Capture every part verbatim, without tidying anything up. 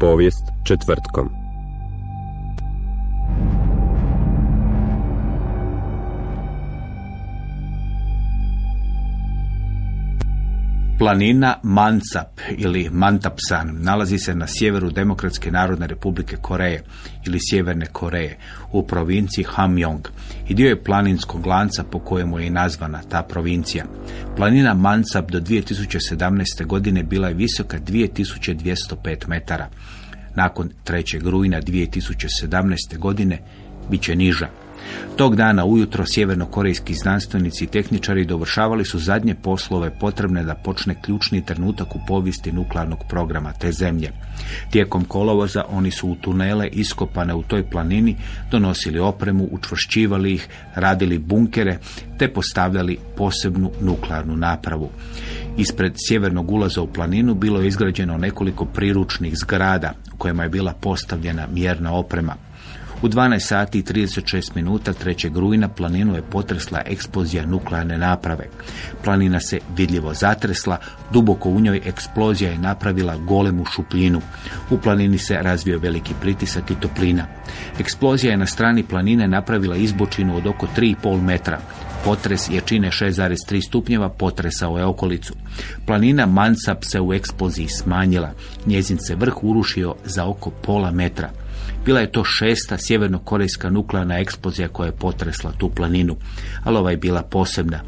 Povijest četvrtkom. Planina Mantap ili Mantapsan nalazi se na sjeveru Demokratske narodne republike Koreje ili Sjeverne Koreje u provinciji Hamgyong i dio je planinskog lanca po kojemu je i nazvana ta provincija. Planina Mantap do dvije tisuće sedamnaeste. godine bila je visoka dvije tisuće dvjesto pet metara. Nakon trećeg rujna dvije tisuće sedamnaeste. godine bit će niža. Tog dana ujutro sjevernokorejski znanstvenici i tehničari dovršavali su zadnje poslove potrebne da počne ključni trenutak u povijesti nuklearnog programa te zemlje. Tijekom kolovoza oni su u tunele iskopane u toj planini donosili opremu, učvršćivali ih, radili bunkere te postavljali posebnu nuklearnu napravu. Ispred sjevernog ulaza u planinu bilo je izgrađeno nekoliko priručnih zgrada u kojima je bila postavljena mjerna oprema. U dvanaest sati i trideset šest minuta trećeg rujna planinu je potresla eksplozija nuklearne naprave. Planina se vidljivo zatresla, duboko u njoj eksplozija je napravila golemu šupljinu. U planini se razvio veliki pritisak i toplina. Eksplozija je na strani planine napravila izbočinu od oko tri i pol metra. Potres jačine šest zarez tri stupnjeva potresao je okolicu. Planina Mantap se u eksploziji smanjila. Njezin se vrh urušio za oko pola metra. Bila je to šesta sjevernokorejska nuklearna eksplozija koja je potresla tu planinu, ali ova je bila posebna.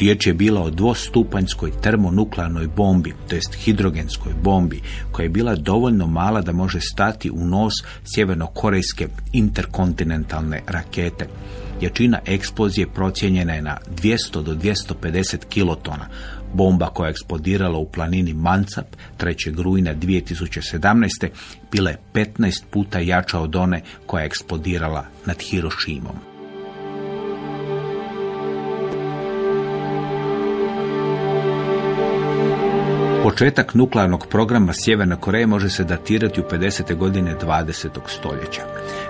Riječ je bila o dvostupanjskoj termonuklearnoj bombi, to jest hidrogenskoj bombi, koja je bila dovoljno mala da može stati u nos sjevernokorejske interkontinentalne rakete. Jačina eksplozije procijenjena je na dvjesto do dvjesto pedeset kilotona. Bomba koja je eksplodirala u planini Mantap trećeg rujna dvije tisuće sedamnaeste. bila je petnaest puta jača od one koja je eksplodirala nad Hirošimom. Početak nuklearnog programa Sjeverne Koreje može se datirati u pedesete godine dvadesetog stoljeća.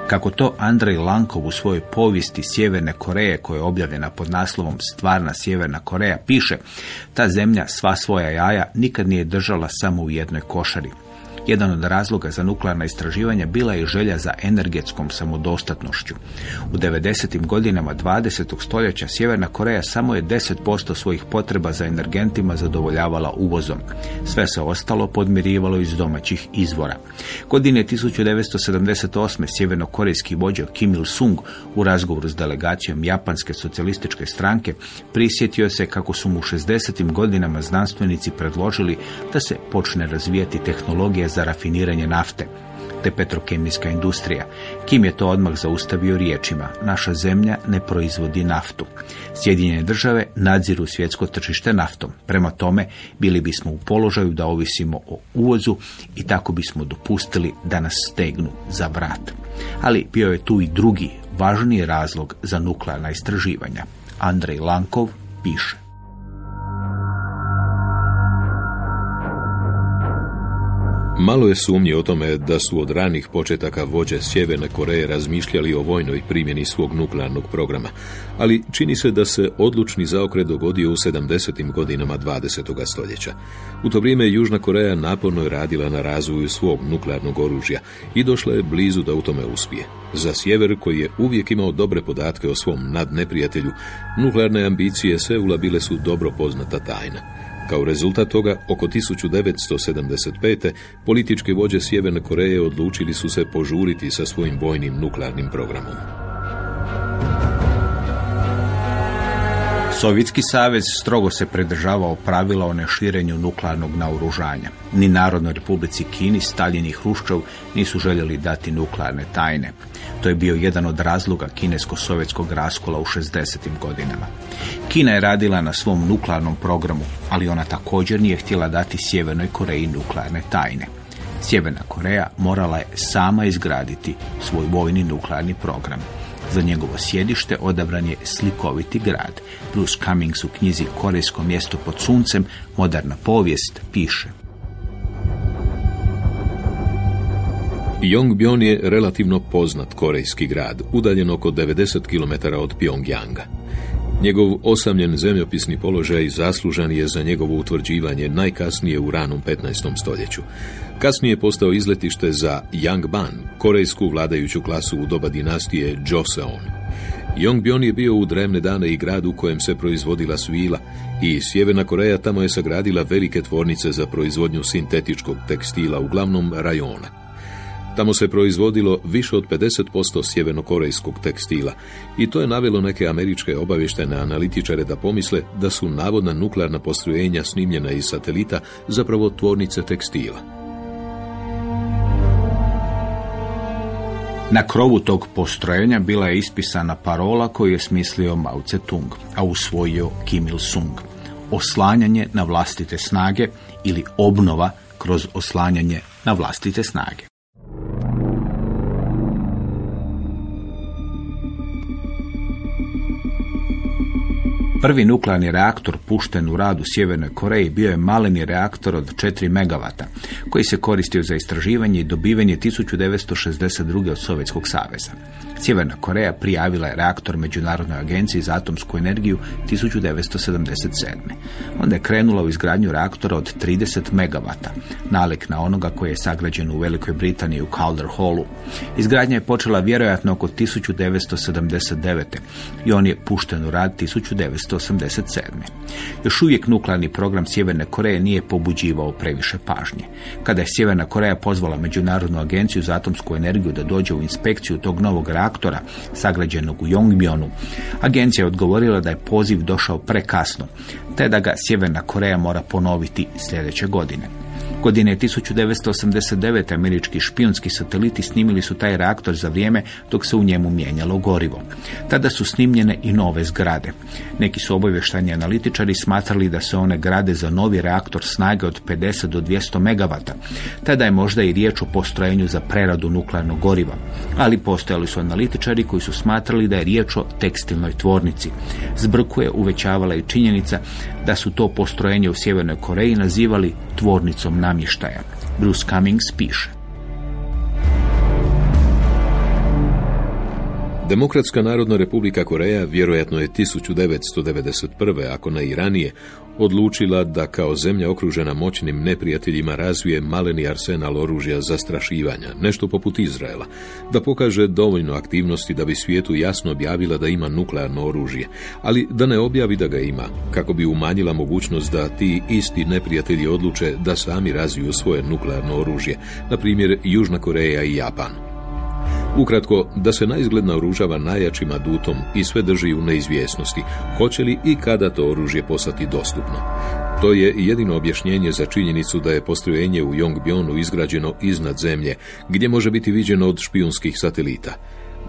Kako to Andrej Lankov u svojoj povijesti Sjeverne Koreje, koja je objavljena pod naslovom Stvarna Sjeverna Koreja, piše, ta zemlja sva svoja jaja nikad nije držala samo u jednoj košari. Jedan od razloga za nuklearna istraživanja bila je želja za energetskom samodostatnošću. U devedesetim godinama dvadesetog stoljeća Sjeverna Koreja samo je deset posto svojih potreba za energentima zadovoljavala uvozom. Sve se ostalo podmirivalo iz domaćih izvora. Godine tisuću devetsto sedamdeset osme. sjevernokorejski vođa Kim Il-sung u razgovoru s delegacijom Japanske socijalističke stranke prisjetio se kako su mu u šezdesetim godinama znanstvenici predložili da se počne razvijati tehnologija za za rafiniranje nafte, te petrokemijska industrija. Kim je to odmah zaustavio riječima, naša zemlja ne proizvodi naftu. Sjedinjene države nadziru svjetsko tržište naftom. Prema tome, bili bismo u položaju da ovisimo o uvozu i tako bismo dopustili da nas stegnu za vrat. Ali bio je tu i drugi, važniji razlog za nuklearna istraživanja. Andrej Lankov piše. Malo je sumnje o tome da su od ranih početaka vođe Sjeverne Koreje razmišljali o vojnoj primjeni svog nuklearnog programa, ali čini se da se odlučni zaokret dogodio u sedamdesetim godinama dvadesetog stoljeća. U to vrijeme Južna Koreja naporno je radila na razvoju svog nuklearnog oružja i došla je blizu da u tome uspije. Za sjever, koji je uvijek imao dobre podatke o svom nadneprijatelju, nuklearne ambicije Seula bile su dobro poznata tajna. Kao rezultat toga, oko tisuću devetsto sedamdeset pete. politički vođe Sjeverne Koreje odlučili su se požuriti sa svojim vojnim nuklearnim programom. Sovjetski savez strogo se pridržavao pravila o neširenju nuklearnog naoružanja. Ni Narodnoj Republici Kini, Staljin i Hruščov nisu željeli dati nuklearne tajne. To je bio jedan od razloga kinesko-sovjetskog raskola u šezdesetim godinama. Kina je radila na svom nuklearnom programu, ali ona također nije htjela dati Sjevernoj Koreji nuklearne tajne. Sjeverna Koreja morala je sama izgraditi svoj vojni nuklearni program. Za njegovo sjedište odabran je slikoviti grad. Bruce Cummings u knjizi Korejsko mjesto pod suncem, moderna povijest, piše: Yongbyon je relativno poznat korejski grad, udaljen oko devedeset kilometara od Pjongjanga. Njegov osamljen zemljopisni položaj zaslužan je za njegovo utvrđivanje najkasnije u ranom petnaestom stoljeću. Kasnije je postao izletište za Yangban, korejsku vladajuću klasu u doba dinastije Joseon. Yongbyon je bio u drevne dane i grad u kojem se proizvodila svila i Sjeverna Koreja tamo je sagradila velike tvornice za proizvodnju sintetičkog tekstila, uglavnom rajona. Tamo se proizvodilo više od pedeset posto sjevernokorejskog tekstila i to je navelo neke američke obavještajne analitičare da pomisle da su navodna nuklearna postrojenja snimljena iz satelita zapravo tvornice tekstila. Na krovu tog postrojenja bila je ispisana parola koju je smislio Mao Tse Tung, a usvojio Kim Il-sung: oslanjanje na vlastite snage ili obnova kroz oslanjanje na vlastite snage. Prvi nuklearni reaktor pušten u rad u Sjevernoj Koreji bio je maleni reaktor od četiri megavata, koji se koristio za istraživanje i dobivanje tisuću devetsto šezdeset druge od Sovjetskog saveza. Sjeverna Koreja prijavila je reaktor Međunarodnoj agenciji za atomsku energiju tisuću devetsto sedamdeset sedme. Onda je krenula u izgradnju reaktora od trideset megavata, nalik na onoga koji je sagrađen u Velikoj Britaniji u Calder Hallu. Izgradnja je počela vjerojatno oko tisuću devetsto sedamdeset devete. i on je pušten u rad tisuću devetsto osamdeset sedme. Još uvijek nuklearni program Sjeverne Koreje nije pobuđivao previše pažnje. Kada je Sjeverna Koreja pozvala Međunarodnu agenciju za atomsku energiju da dođe u inspekciju tog novog reaktora, sagrađenog u Yongbjonu, agencija je odgovorila da je poziv došao prekasno, te da ga Sjeverna Koreja mora ponoviti sljedeće godine. Godine tisuću devetsto osamdeset devete. američki špijunski sateliti snimili su taj reaktor za vrijeme dok se u njemu mijenjalo gorivo. Tada su snimljene i nove zgrade. Neki su obavještajni analitičari smatrali da se one grade za novi reaktor snage od pedeset do dvjesto megavata. Tada je možda i riječ o postrojenju za preradu nuklearnog goriva. Ali postojali su analitičari koji su smatrali da je riječ o tekstilnoj tvornici. Zbrku je uvećavala i činjenica da su to postrojenje u Sjevernoj Koreji nazivali tvornicom namještaja. Bruce Cummings piše: Demokratska narodna republika Koreja vjerojatno je tisuću devetsto devedeset prve. ako ne i ranije odlučila da kao zemlja okružena moćnim neprijateljima razvije maleni arsenal oružja zastrašivanja, nešto poput Izraela, da pokaže dovoljno aktivnosti da bi svijetu jasno objavila da ima nuklearno oružje, ali da ne objavi da ga ima, kako bi umanjila mogućnost da ti isti neprijatelji odluče da sami razviju svoje nuklearno oružje, na primjer Južna Koreja i Japan. Ukratko, da se naizgled naoružava najjačim adutom i sve drži u neizvjesnosti, hoće li i kada to oružje postati dostupno. To je jedino objašnjenje za činjenicu da je postrojenje u Yongbyonu izgrađeno iznad zemlje, gdje može biti viđeno od špijunskih satelita.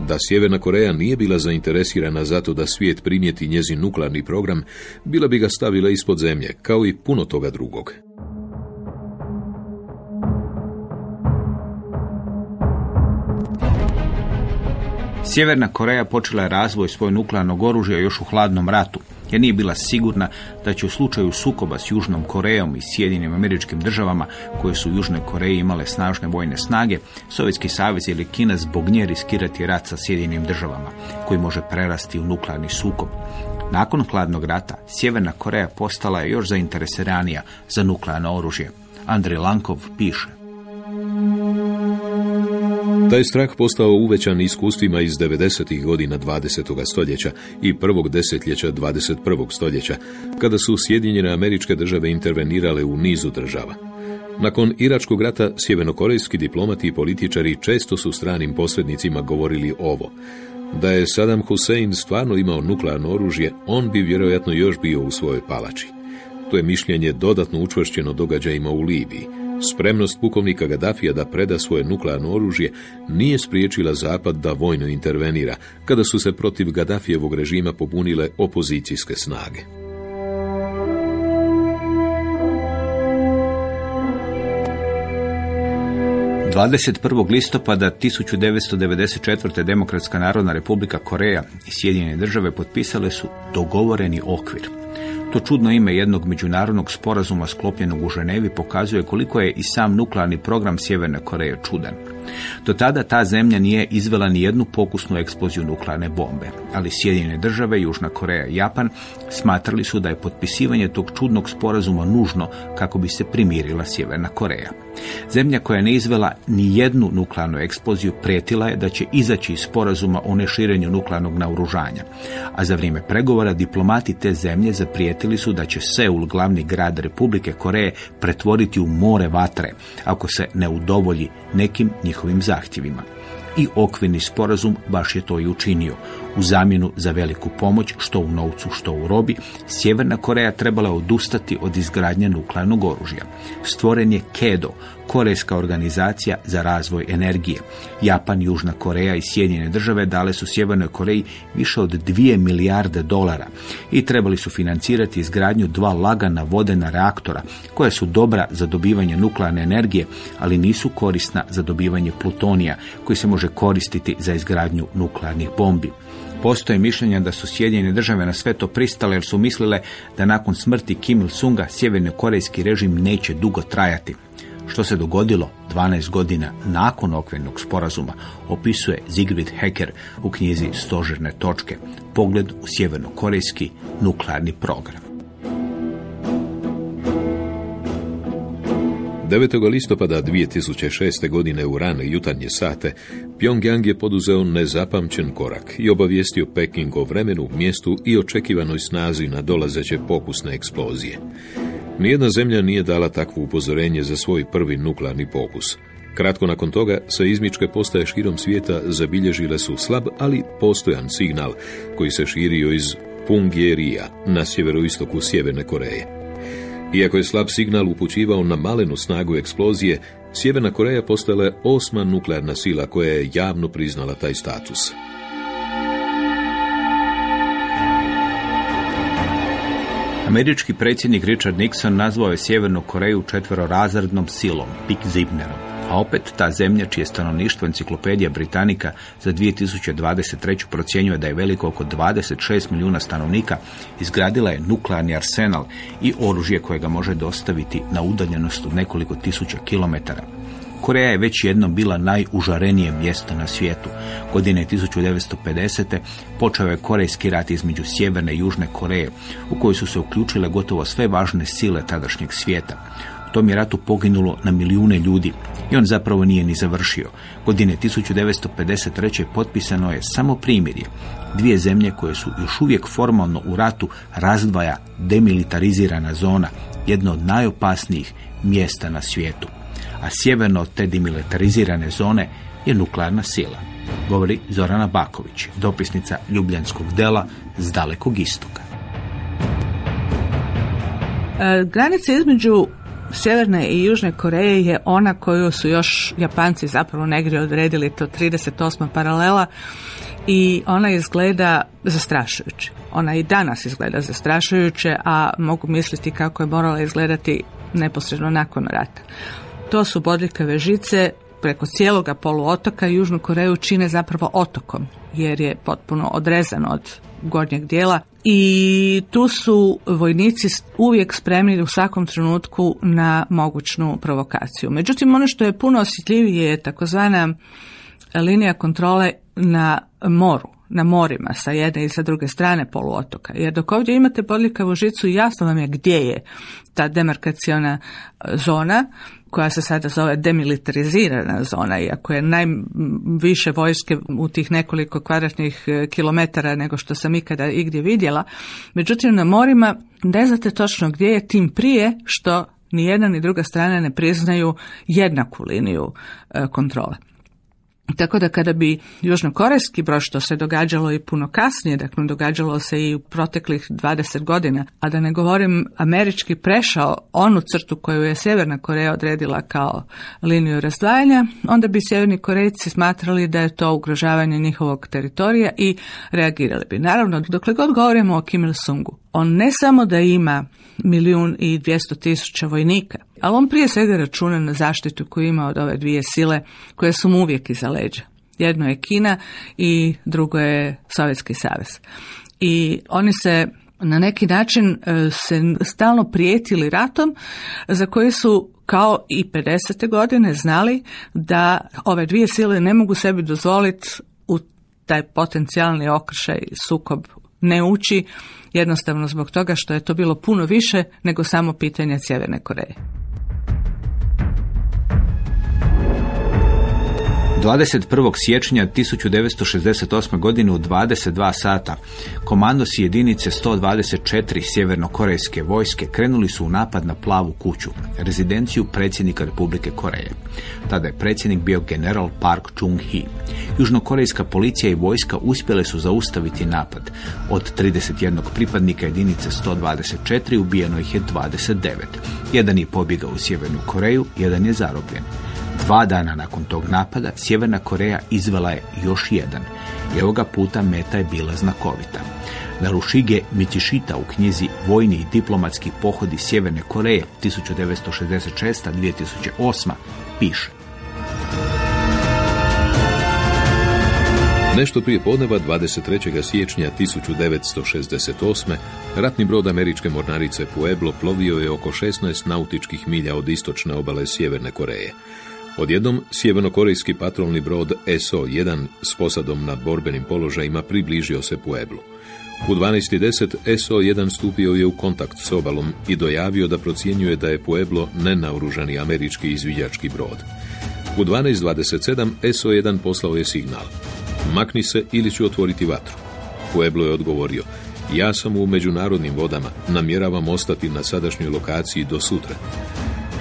Da Sjeverna Koreja nije bila zainteresirana za to da svijet primijeti njezin nuklearni program, bila bi ga stavila ispod zemlje, kao i puno toga drugog. Sjeverna Koreja počela je razvoj svoj nuklearnog oružja još u hladnom ratu, jer nije bila sigurna da će u slučaju sukoba s Južnom Korejom i Sjedinjenim Američkim Državama, koje su u Južnoj Koreji imale snažne vojne snage, Sovjetski savez ili Kina zbog nje riskirati rat sa Sjedinjenim Državama, koji može prerasti u nuklearni sukob. Nakon hladnog rata, Sjeverna Koreja postala je još zainteresiranija za nuklearno oružje. Andrej Lankov piše: Taj strah postao uvećan iskustvima iz devedesetih godina dvadesetog stoljeća i prvog desetljeća dvadeset prvog stoljeća, kada su Sjedinjene Američke Države intervenirale u nizu država. Nakon Iračkog rata, sjevernokorejski diplomati i političari često su stranim posrednicima govorili ovo: Da je Saddam Hussein stvarno imao nuklearno oružje, on bi vjerojatno još bio u svojoj palači. To je mišljenje dodatno učvršćeno događajima u Libiji. Spremnost pukovnika Gaddafija da preda svoje nuklearno oružje nije spriječila Zapad da vojno intervenira, kada su se protiv Gaddafijevog režima pobunile opozicijske snage. dvadeset prvog listopada tisuću devetsto devedeset četvrte. Demokratska narodna republika Koreja i Sjedinjene države potpisale su dogovoreni okvir. To čudno ime jednog međunarodnog sporazuma sklopljenog u Ženevi pokazuje koliko je i sam nuklearni program Sjeverne Koreje čudan. Do tada ta zemlja nije izvela ni jednu pokusnu eksploziju nuklearne bombe, ali Sjedinjene države, Južna Koreja i Japan smatrali su da je potpisivanje tog čudnog sporazuma nužno kako bi se primirila Sjeverna Koreja. Zemlja koja ne izvela ni jednu nuklearnu eksploziju prijetila je da će izaći iz sporazuma o neširenju nuklearnog naoružanja, a za vrijeme pregovora diplomati te zemlje zaprijetili su da će Seul, glavni grad Republike Koreje, pretvoriti u more vatre ako se ne udovolji nekim njihovim zahtjevima. I okvirni sporazum baš je to i učinio. U zamjenu za veliku pomoć, što u novcu, što u robi, Sjeverna Koreja trebala odustati od izgradnje nuklearnog oružja. Stvoren je KEDO, Korejska organizacija za razvoj energije. Japan, Južna Koreja i Sjedinjene države dale su Sjevernoj Koreji više od dvije milijarde dolara i trebali su financirati izgradnju dva lagana vodena reaktora, koja su dobra za dobivanje nuklearne energije, ali nisu korisna za dobivanje plutonija, koji se može koristiti za izgradnju nuklearnih bombi. Postoje mišljenja da su Sjedinjene države na sve to pristale jer su mislile da nakon smrti Kim Il-sunga sjevernokorejski režim neće dugo trajati. Što se dogodilo dvanaest godina nakon okvirnog sporazuma opisuje Sigrid Hecker u knjizi Stožerne točke, pogled u sjevernokorejski nuklearni program. devetog listopada dvije tisuće šeste. godine u rane jutarnje sate Pjongjang je poduzeo nezapamćen korak i obavijestio Peking o vremenu, mjestu i očekivanoj snazi na dolazeće pokusne eksplozije. Nijedna zemlja nije dala takvo upozorenje za svoj prvi nuklearni pokus. Kratko nakon toga, seizmičke postaje širom svijeta zabilježile su slab, ali postojan signal koji se širio iz Pungjerija na sjeveroistoku Sjeverne Koreje. Iako je slab signal upućivao na malenu snagu eksplozije, Sjeverna Koreja postala je osma nuklearna sila koja je javno priznala taj status. Američki predsjednik Richard Nixon nazvao je Sjevernu Koreju četvororazrednom silom, Big Zipnerom. A opet ta zemlja, čije stanovništvo Enciklopedija Britanika za dvije tisuće dvadeset treću. procjenjuje da je veliko oko dvadeset šest milijuna stanovnika, izgradila je nuklearni arsenal i oružje koje ga može dostaviti na udaljenost od nekoliko tisuća kilometara. Koreja je već jednom bila najužarenije mjesto na svijetu. Godine tisuću devetsto pedesete. počeo je Korejski rat između Sjeverne i Južne Koreje, u koji su se uključile gotovo sve važne sile tadašnjeg svijeta. U tom je ratu poginulo na milijune ljudi i on zapravo nije ni završio. Godine tisuću devetsto pedeset treće. potpisano je samo primirje. Dvije zemlje koje su još uvijek formalno u ratu razdvaja demilitarizirana zona, jedno od najopasnijih mjesta na svijetu. A sjeverno od te demilitarizirane zone je nuklearna sila, govori Zorana Baković, dopisnica Ljubljanskog dela s Dalekog istoka. E, granice između Sjeverne i Južne Koreje je ona koju su još Japanci zapravo negdje odredili, to trideset osma paralela, i ona izgleda zastrašujuće. Ona i danas izgleda zastrašujuće, a mogu misliti kako je morala izgledati neposredno nakon rata. To su bodljikave žice preko cijeloga poluotoka. Južnu Koreju čine zapravo otokom, jer je potpuno odrezan od gornjeg dijela, i tu su vojnici uvijek spremni u svakom trenutku na mogućnu provokaciju. Međutim, ono što je puno osjetljivije je takozvana linija kontrole na moru, na morima sa jedne i sa druge strane poluotoka. Jer dok ovdje imate bodljikavu žicu, jasno vam je gdje je ta demarkaciona zona, koja se sada zove demilitarizirana zona, iako je najviše vojske u tih nekoliko kvadratnih kilometara nego što sam ikada igdje vidjela. Međutim, na morima ne znate točno gdje je, tim prije što ni jedna ni druga strana ne priznaju jednaku liniju kontrole. Tako da kada bi južnokorejski broj, što se događalo i puno kasnije, dakle događalo se i u proteklih dvadeset godina, a da ne govorim američki prešao onu crtu koju je Sjeverna Koreja odredila kao liniju razdvajanja, onda bi Sjeverni Korejci smatrali da je to ugrožavanje njihovog teritorija i reagirali bi. Naravno, dokle god govorimo o Kim Il-sungu, on ne samo da ima milijun i dvjesto tisuća vojnika, ali on prije svega računa na zaštitu koju ima od ove dvije sile koje su mu uvijek iza leđa. Jedno je Kina i drugo je Sovjetski savez. I oni se na neki način se stalno prijetili ratom za koji su kao i pedesete godine znali da ove dvije sile ne mogu sebi dozvoliti u taj potencijalni okršaj, sukob ne ući, jednostavno zbog toga što je to bilo puno više nego samo pitanje Sjeverne Koreje. dvadeset prvog siječnja tisuću devetsto šezdeset osme. godine u dvadeset dva sata komandosi jedinice sto dvadeset četiri sjevernokorejske vojske krenuli su u napad na Plavu kuću, rezidenciju predsjednika Republike Koreje. Tada je predsjednik bio general Park Chung-hee. Južnokorejska policija i vojska uspjele su zaustaviti napad. Od trideset jednog pripadnika jedinice sto dvadeset četiri ubijeno ih je dvadeset devet. Jedan je pobjegao u Sjevernu Koreju, jedan je zarobljen. Dva dana nakon tog napada Sjeverna Koreja izvela je još jedan i ovoga puta meta je bila znakovita. Narušige Mićišita u knjizi Vojni i diplomatski pohodi Sjeverne Koreje tisuću devetsto šezdeset šesta do dvije tisuće osme piše. Nešto prije podneva dvadeset trećeg siječnja tisuću devetsto šezdeset osme. ratni brod američke mornarice Pueblo plovio je oko šesnaest nautičkih milja od istočne obale Sjeverne Koreje. Odjednom, sjevernokorejski patrolni brod S O jedan s posadom na borbenim položajima približio se Pueblu. U dvanaest i deset S O jedan stupio je u kontakt s obalom i dojavio da procjenjuje da je Pueblo nenaoružani američki izviđački brod. U dvanaest dvadeset sedam S O jedan poslao je signal: makni se ili ću otvoriti vatru. Pueblo je odgovorio: ja sam u međunarodnim vodama, namjeravam ostati na sadašnjoj lokaciji do sutra.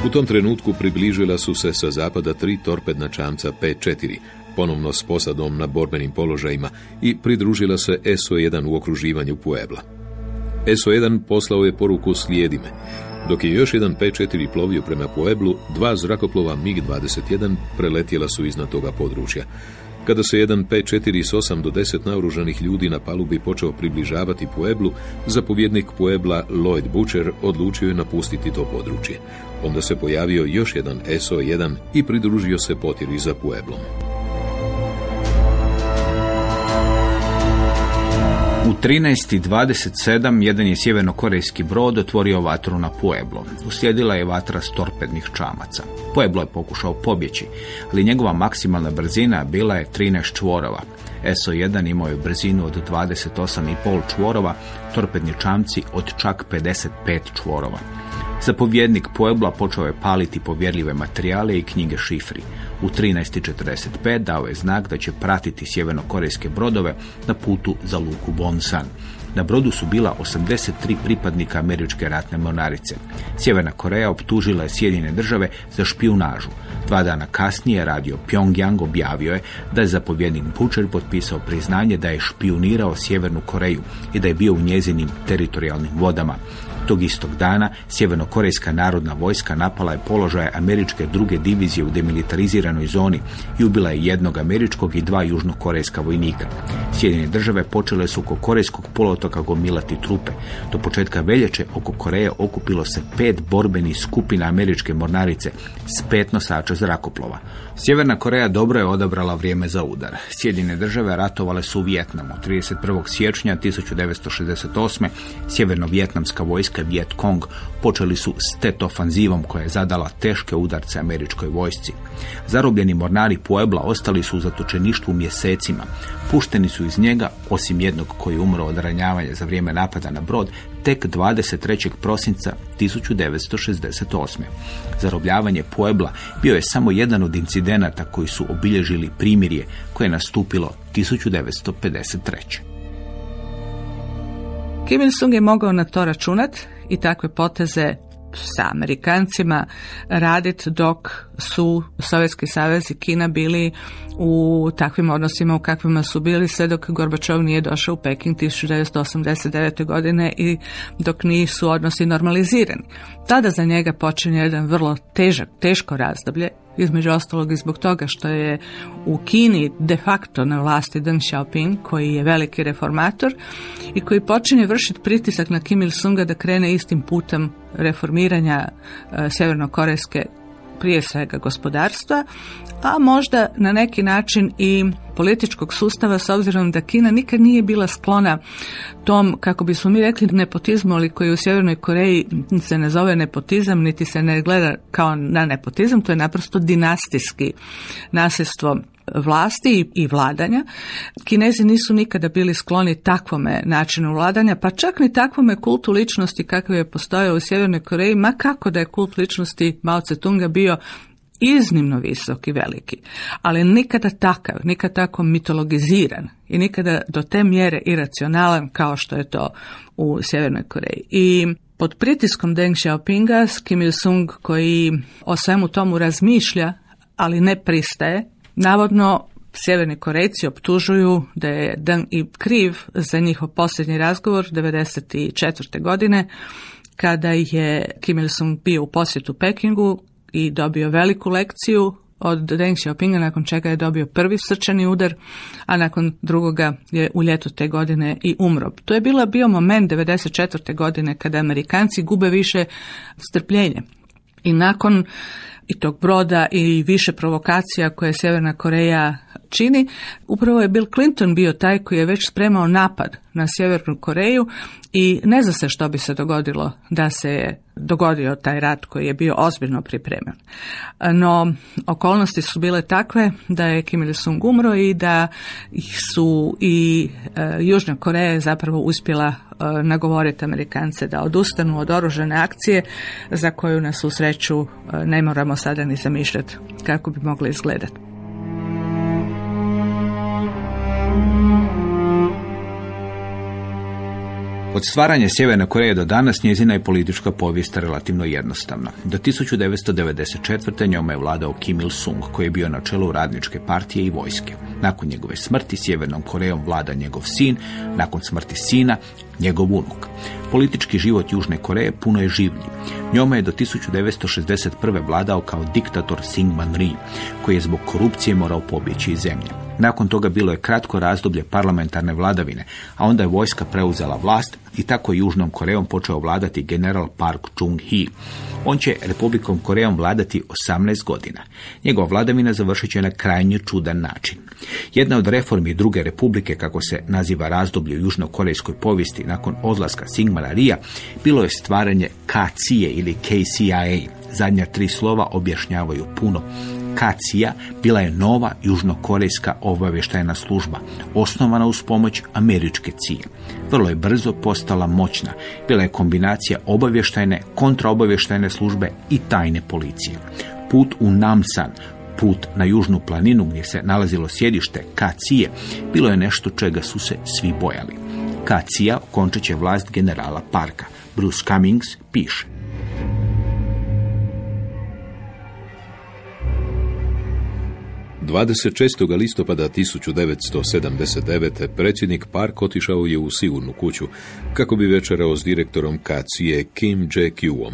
U tom trenutku približila su se sa zapada tri torpedna čamca P četiri, ponovno s posadom na borbenim položajima, i pridružila se S O jedan u okruživanju Puebla. S O jedan poslao je poruku: slijedi me. Dok je još jedan P četiri plovio prema Pueblu, dva zrakoplova MiG dvadeset jedan preletjela su iznad toga područja. Kada se jedan P četiri s osam do deset naoružanih ljudi na palubi počeo približavati Pueblu, zapovjednik Puebla Lloyd Butcher odlučio je napustiti to područje. Onda se pojavio još jedan S O jedan i pridružio se potjeri za Pueblom. U trinaest dvadeset sedam jedan je sjevernokorejski brod otvorio vatru na Pueblo. Uslijedila je vatra s torpednih čamaca. Pueblo je pokušao pobjeći, ali njegova maksimalna brzina bila je trinaest čvorova. S O jedan imao je brzinu od dvadeset osam i pol čvorova, torpedni čamci od čak pedeset pet čvorova. Zapovjednik Puebla počeo je paliti povjerljive materijale i knjige šifri. U trinaest četrdeset pet dao je znak da će pratiti sjevernokorejske brodove na putu za luku Bonsan. Na brodu su bila osamdeset tri pripadnika američke ratne mornarice. Sjeverna Koreja optužila je Sjedinjene Države za špijunažu. Dva dana kasnije radio Pjongjang objavio je da je zapovjednik Butcher potpisao priznanje da je špijunirao Sjevernu Koreju i da je bio u njezinim teritorijalnim vodama. Tog istog dana Sjevernokorejska narodna vojska napala je položaje američke druge divizije u demilitariziranoj zoni i ubila je jednog američkog i dva južnokorejska vojnika. Sjedinjene Države počele su oko Korejskog poluotoka gomilati trupe. Do početka veljače oko Koreje okupilo se pet borbenih skupina američke mornarice s pet nosača zrakoplova. Sjeverna Koreja dobro je odabrala vrijeme za udar. Sjedinjene Države ratovale su u Vijetnamu. trideset prvog siječnja tisuću devetsto šezdeset osme. sjeverno-vjetnamska vojska Viet Cong počeli su s tet ofanzivom koja je zadala teške udarce američkoj vojsci. Zarobljeni mornari Puebla ostali su u zatočeništvu mjesecima. Pušteni su iz njega, osim jednog koji je umro od ranjavanja za vrijeme napada na brod, tek dvadeset trećeg prosinca tisuću devetsto šezdeset osme. Zarobljavanje Puebla bio je samo jedan od incidenata koji su obilježili primirje koje je nastupilo tisuću devetsto pedeset treće. Kim Il-sung je mogao na to računat i takve poteze sa Amerikancima raditi dok su Sovjetski savez i Kina bili u takvim odnosima u kakvima su bili, sve dok Gorbačov nije došao u Peking tisuću devetsto osamdeset devete. godine i dok nisu odnosi normalizirani. Tada za njega počinje jedan vrlo težak, teško razdoblje, između ostalog i zbog toga što je u Kini de facto na vlasti Deng Xiaoping, koji je veliki reformator i koji počinje vršiti pritisak na Kim Il-sunga da krene istim putem reformiranja e, sjevernokorejske prije svega gospodarstva, a možda na neki način i političkog sustava, s obzirom da Kina nikad nije bila sklona tom, kako bismo mi rekli, nepotizmu, ali koji u Sjevernoj Koreji se ne zove nepotizam, niti se ne gleda kao na nepotizam, to je naprosto dinastijski nasljedstvo vlasti i vladanja. Kinezi nisu nikada bili skloni takvome načinu vladanja, pa čak ni takvome kultu ličnosti kakav je postojao u Sjevernoj Koreji, ma kako da je kult ličnosti Mao Tse Tunga bio iznimno visok i veliki, ali nikada takav, nikada tako mitologiziran i nikada do te mjere iracionalan kao što je to u Sjevernoj Koreji. I pod pritiskom Deng Xiaopinga, Kim Il-sung, koji o svemu tomu razmišlja, ali ne pristaje, navodno, Sjeverni Korejci optužuju da je Deng i kriv za njihov posljednji razgovor devedeset četvrte. godine, kada je Kim Il-sung bio u posjetu Pekingu i dobio veliku lekciju od Deng Xiaopinga, nakon čega je dobio prvi srčani udar, a nakon drugoga je u ljetu te godine i umro. To je bila bio moment devedeset četvrte. godine kada Amerikanci gube više strpljenje. I nakon i tog broda i više provokacija koje Sjeverna Koreja čini, upravo je Bill Clinton bio taj koji je već spremao napad na Sjevernu Koreju i ne zna se što bi se dogodilo da se je dogodio taj rat koji je bio ozbiljno pripremljen. No, okolnosti su bile takve da je Kim Il-sung umro i da su i e, Južna Koreja zapravo uspjela e, nagovoriti Amerikance da odustanu od oružane akcije za koju nas u sreću e, ne moramo sada ni zamišljati kako bi mogla izgledati. Od stvaranja Sjeverne Koreje do danas njezina je politička povijest relativno jednostavna. Do tisuću devetsto devedeset četvrte. njome je vladao Kim Il-sung, koji je bio na čelu Radničke partije i vojske. Nakon njegove smrti Sjevernom Korejom vlada njegov sin, nakon smrti sina njegov unuk. Politički život Južne Koreje puno je življi. Njome je do tisuću devetsto šezdeset prve. vladao kao diktator Syngman Rhee, koji je zbog korupcije morao pobjeći iz zemlje. Nakon toga bilo je kratko razdoblje parlamentarne vladavine, a onda je vojska preuzela vlast i tako Južnom Korejom počeo vladati general Park Chung-hee. On će Republikom Korejom vladati osamnaest godina. Njegova vladavina završit će na krajnje čudan način. Jedna od reformi druge republike, kako se naziva razdoblje u južnokorejskoj povijesti nakon odlaska Syngmana Rhea, bilo je stvaranje K C I A ili K C I A. Zadnja tri slova objašnjavaju puno. K C I A bila je nova južnokorejska obavještajna služba, osnovana uz pomoć američke C I A. Vrlo je brzo postala moćna. Bila je kombinacija obavještajne, kontraobavještajne službe i tajne policije. Put u Namsan, put na južnu planinu gdje se nalazilo sjedište K C I A, bilo je nešto čega su se svi bojali. K C I A okončat će vlast generala Parka. Bruce Cummings piše: dvadeset šestog. listopada tisuću devetsto sedamdeset devete. predsjednik Park otišao je u sigurnu kuću kako bi večerao s direktorom K C I A Kim Jae-gyuom.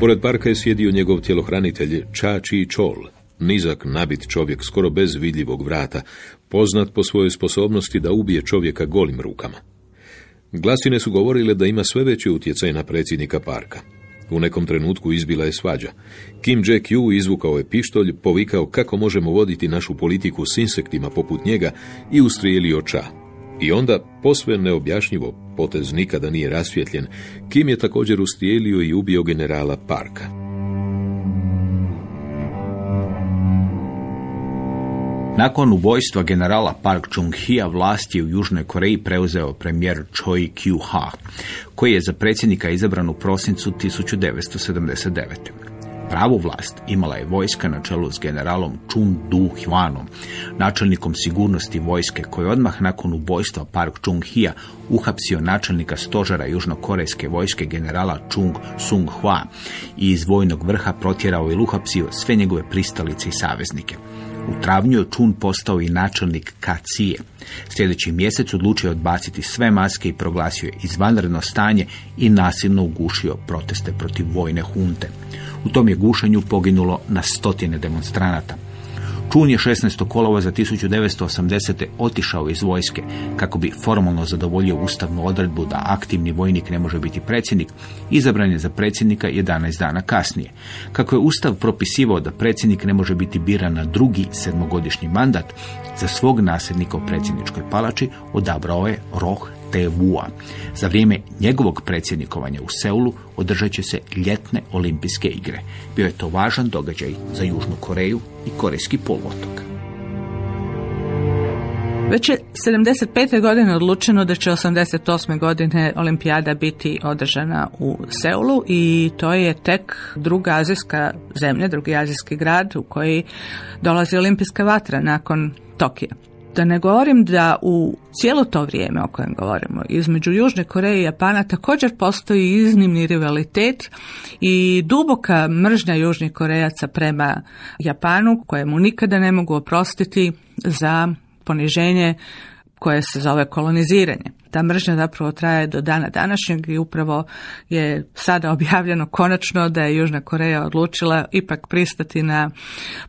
Pored Parka je sjedio njegov tjelohranitelj Cha Ji-cheol, nizak, nabit čovjek skoro bez vidljivog vrata, poznat po svojoj sposobnosti da ubije čovjeka golim rukama. Glasine su govorile da ima sve veći utjecaj na predsjednika Parka. U nekom trenutku izbila je svađa. Kim Jae-gyu izvukao je pištolj, povikao kako možemo voditi našu politiku s insektima poput njega i ustrijelio Ča. I onda, posve neobjašnjivo, potez nikada nije rasvjetljen, Kim je također ustrijelio i ubio generala Parka. Nakon ubojstva generala Park Chung-hea vlast je u Južnoj Koreji preuzeo premijer Choi Kyu-ha, koji je za predsjednika izabran u prosincu tisuću devetsto sedamdeset devete. Pravu vlast imala je vojska na čelu s generalom Chung-du Hwanom, načelnikom sigurnosti vojske, koji odmah nakon ubojstva Park Chung-hea uhapsio načelnika stožera južnokorejske vojske generala Chong Sung-hwa i iz vojnog vrha protjerao i uhapsio sve njegove pristalice i saveznike. U travnju je Chun postao i načelnik K C I A. Sljedeći mjesec odlučio odbaciti sve maske i proglasio je izvanredno stanje i nasilno ugušio proteste protiv vojne hunte. U tom je gušenju poginulo na stotine demonstranata. Chun je šesnaestog kolovoza tisuću devetsto osamdesete otišao iz vojske kako bi formalno zadovoljio ustavnu odredbu da aktivni vojnik ne može biti predsjednik. Izabran je za predsjednika jedanaest dana kasnije. Kako je ustav propisivao da predsjednik ne može biti biran na drugi sedmogodišnji mandat, za svog nasljednika u predsjedničkoj palači odabrao je Roh Tae-wooa. Za vrijeme njegovog predsjednikovanja u Seulu održat će se ljetne olimpijske igre. Bio je to važan događaj za Južnu Koreju i Korejski poluotok. Već je sedamdeset pete godine odlučeno da će osamdeset osme godine olimpijada biti održana u Seulu i to je tek druga azijska zemlja, drugi azijski grad u koji dolazi olimpijska vatra nakon Tokija. Da ne govorim da u cijelo to vrijeme o kojem govorimo između Južne Koreje i Japana također postoji iznimni rivalitet i duboka mržnja Južnih Korejaca prema Japanu, kojemu nikada ne mogu oprostiti za poniženje koje se zove koloniziranje. Ta mržnja zapravo traje do dana današnjeg i upravo je sada objavljeno konačno da je Južna Koreja odlučila ipak pristati na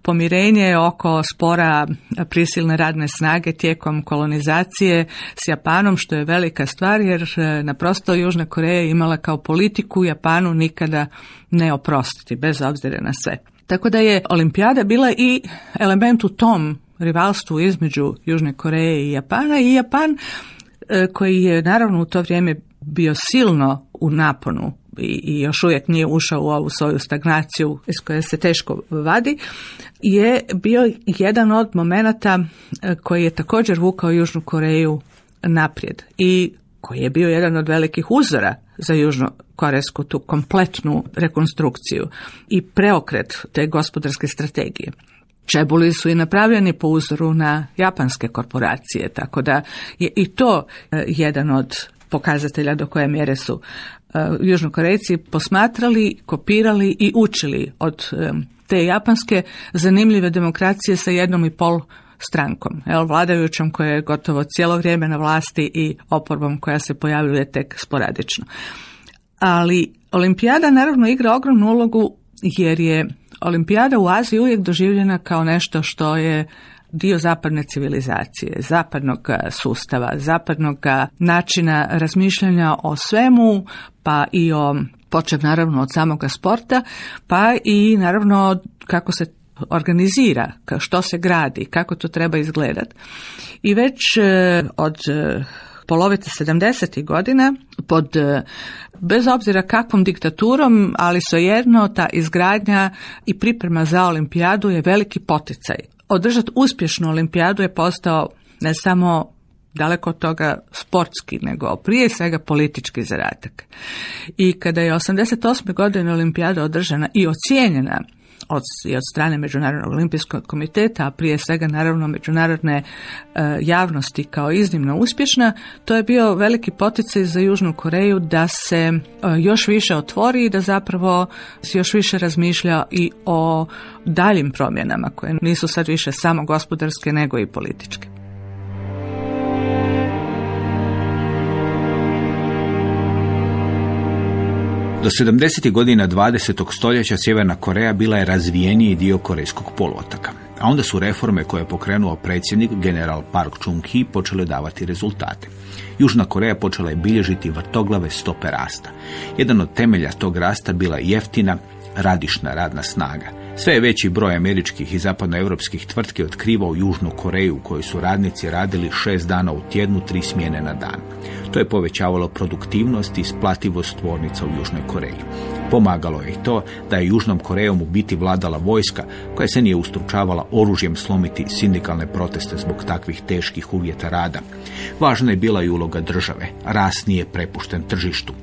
pomirenje oko spora prisilne radne snage tijekom kolonizacije s Japanom, što je velika stvar jer naprosto Južna Koreja je imala kao politiku Japanu nikada ne oprostiti, bez obzira na sve. Tako da je olimpijada bila i element u tom rivalstvu između Južne Koreje i Japana i Japan koji je naravno u to vrijeme bio silno u naponu i, i još uvijek nije ušao u ovu svoju stagnaciju iz koje se teško vadi, je bio jedan od momenata koji je također vukao Južnu Koreju naprijed i koji je bio jedan od velikih uzora za južnokorejsku tu kompletnu rekonstrukciju i preokret te gospodarske strategije. Čebuli su i napravljeni po uzoru na japanske korporacije, tako da je i to jedan od pokazatelja do koje mjere su Južnokorejci posmatrali, kopirali i učili od te japanske zanimljive demokracije sa jednom i pol strankom, jel, vladajućom koja je gotovo cijelo vrijeme na vlasti i oporbom koja se pojavljuje tek sporadično. Ali olimpijada naravno igra ogromnu ulogu jer je olimpijada u Aziji uvijek doživljena kao nešto što je dio zapadne civilizacije, zapadnog sustava, zapadnog načina razmišljanja o svemu, pa i o, počev naravno od samoga sporta, pa i naravno kako se organizira, što se gradi, kako to treba izgledati. I već od polovice sedamdesetih godina pod, bez obzira kakvom diktaturom, ali svejedno ta izgradnja i priprema za olimpijadu je veliki poticaj. Održati uspješnu olimpijadu je postao ne samo daleko od toga sportski, nego prije svega politički zadatak. I kada je osamdeset osme godine olimpijada održana i ocijenjena od, i od strane Međunarodnog olimpijskog komiteta, a prije svega naravno međunarodne e, javnosti kao iznimno uspješna, to je bio veliki poticaj za Južnu Koreju da se e, još više otvori i da zapravo se još više razmišlja i o daljim promjenama koje nisu sad više samo gospodarske nego i političke. Do sedamdesetih godina dvadesetog stoljeća Sjeverna Koreja bila je razvijeniji dio Korejskog poluotoka, a onda su reforme koje je pokrenuo predsjednik general Park Chung-hee počele davati rezultate. Južna Koreja počela je bilježiti vrtoglave stope rasta. Jedan od temelja tog rasta bila jeftina, radišna radna snaga. Sve je veći broj američkih i zapadnoevropskih tvrtki otkrivao Južnu Koreju u kojoj su radnici radili šest dana u tjednu, tri smjene na dan. To je povećavalo produktivnost i isplativost tvornica u Južnoj Koreji. Pomagalo je i to da je Južnom Korejom u biti vladala vojska koja se nije ustručavala oružjem slomiti sindikalne proteste zbog takvih teških uvjeta rada. Važna je bila i uloga države. Rast nije prepušten tržištu.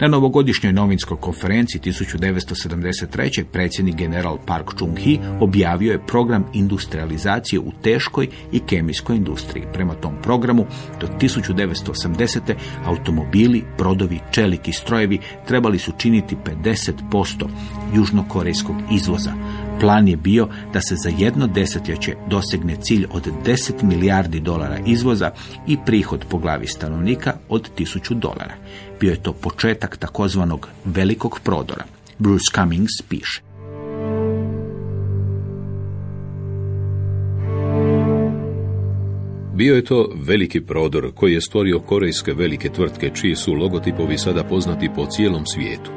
Na novogodišnjoj novinskoj konferenciji tisuću devetsto sedamdeset treće predsjednik general Park Chung-hee objavio je program industrializacije u teškoj i kemijskoj industriji. Prema tom programu do tisuću devetsto osamdesete automobili, brodovi, čelik i strojevi trebali su činiti pedeset posto južnokorejskog izvoza. Plan je bio da se za jedno desetljeće dosegne cilj od deset milijardi dolara izvoza i prihod po glavi stanovnika od tisuću dolara. Bio je to početak takozvanog velikog prodora. Bruce Cummings piše: Bio je to veliki prodor koji je stvorio korejske velike tvrtke, čiji su logotipovi sada poznati po cijelom svijetu.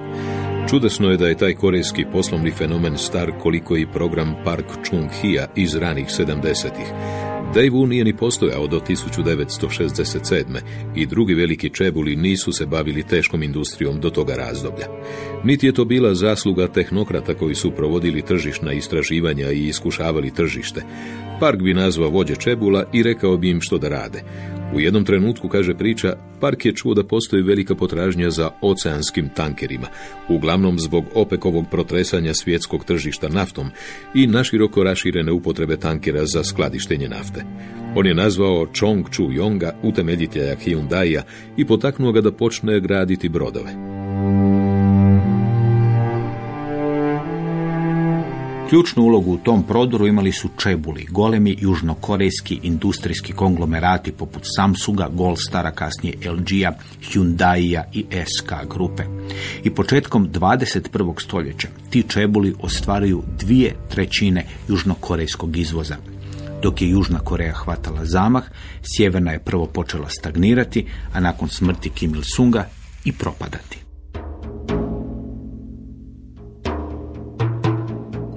Čudesno je da je taj korejski poslovni fenomen star koliko i program Park Chung-hea iz ranih sedamdesetih. Daewoo nije ni postojao do tisuću devetsto šezdeset sedme. i drugi veliki čebuli nisu se bavili teškom industrijom do toga razdoblja. Niti je to bila zasluga tehnokrata koji su provodili tržišna istraživanja i iskušavali tržište. Park bi nazvao vođe čebula i rekao bi im što da rade. U jednom trenutku, kaže priča, Park je čuo da postoji velika potražnja za oceanskim tankerima, uglavnom zbog opekovog protresanja svjetskog tržišta naftom i naširoko raširene upotrebe tankera za skladištenje nafte. On je nazvao Chong Chu Yonga, utemeljitelja Hyundaija, i potaknuo ga da počne graditi brodove. Ključnu ulogu u tom prodoru imali su čebuli, golemi južnokorejski industrijski konglomerati poput Samsunga, Goldstara, kasnije el džija, Hyundaija i es ka grupe. I početkom dvadeset prvog stoljeća ti čebuli ostvaruju dvije trećine južnokorejskog izvoza. Dok je Južna Koreja hvatala zamah, Sjeverna je prvo počela stagnirati, a nakon smrti Kim Il-sunga i propadati.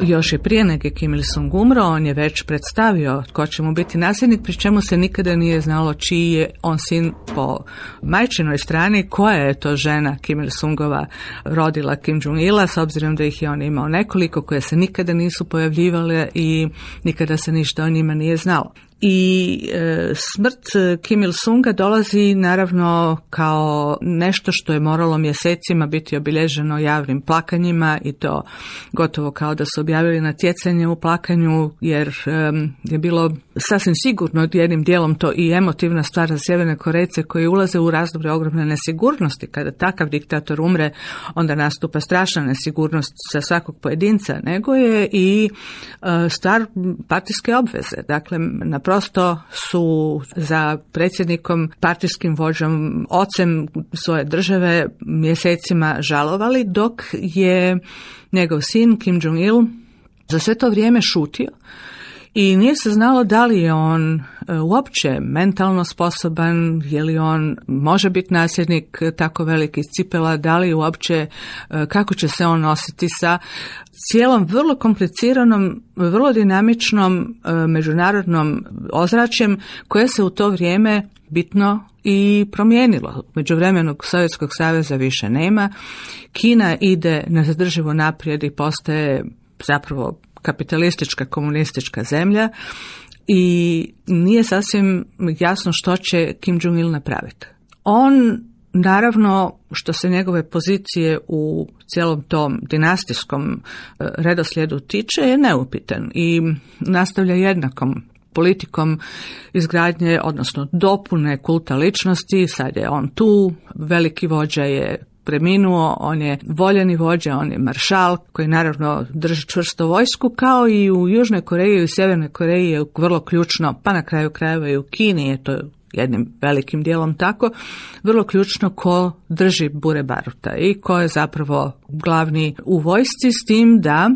Još je prije nego je Kim Il-sung umro, on je već predstavio tko će mu biti nasljednik, pri čemu se nikada nije znalo čiji je on sin po majčinoj strani, koja je to žena Kim Il-sungova rodila Kim Jong-ila, s obzirom da ih je on imao nekoliko koje se nikada nisu pojavljivale i nikada se ništa o njima nije znalo. I e, smrt Kim Il-sunga dolazi naravno kao nešto što je moralo mjesecima biti obilježeno javnim plakanjima, i to gotovo kao da su objavili natjecanje u plakanju, jer e, je bilo sasvim sigurno jednim dijelom to i emotivna stvar za Sjeverne Korejce koji ulaze u razdoblje ogromne nesigurnosti. Kada takav diktator umre, onda nastupa strašna nesigurnost za svakog pojedinca, nego je i e, stvar partijske obveze. Dakle, na prosto su za predsjednikom, partijskim vođom, ocem svoje države mjesecima žalovali, dok je njegov sin Kim Jong-il za sve to vrijeme šutio i nije se znalo da li je on uopće mentalno sposoban, je li on može biti nasljednik tako velikih cipela, da li uopće, kako će se on nositi sa cijelom vrlo kompliciranom, vrlo dinamičnom međunarodnom ozračjem koje se u to vrijeme bitno i promijenilo. Međuvremenu Sovjetskog saveza više nema, Kina ide nezadrživo naprijed i postaje zapravo kapitalistička, komunistička zemlja i nije sasvim jasno što će Kim Jong-il napraviti. On, naravno, što se njegove pozicije u cijelom tom dinastijskom redoslijedu tiče, je neupitan i nastavlja jednakom politikom izgradnje, odnosno dopune kulta ličnosti. Sad je on tu, veliki vođa je preminuo, on je voljeni vođa, on je maršal koji naravno drži čvrsto vojsku, kao i u Južnoj Koreji i Sjevernoj Koreji je vrlo ključno, pa na kraju krajeva i u Kini je to jednim velikim dijelom tako, vrlo ključno ko drži bure baruta i ko je zapravo glavni u vojsci, s tim da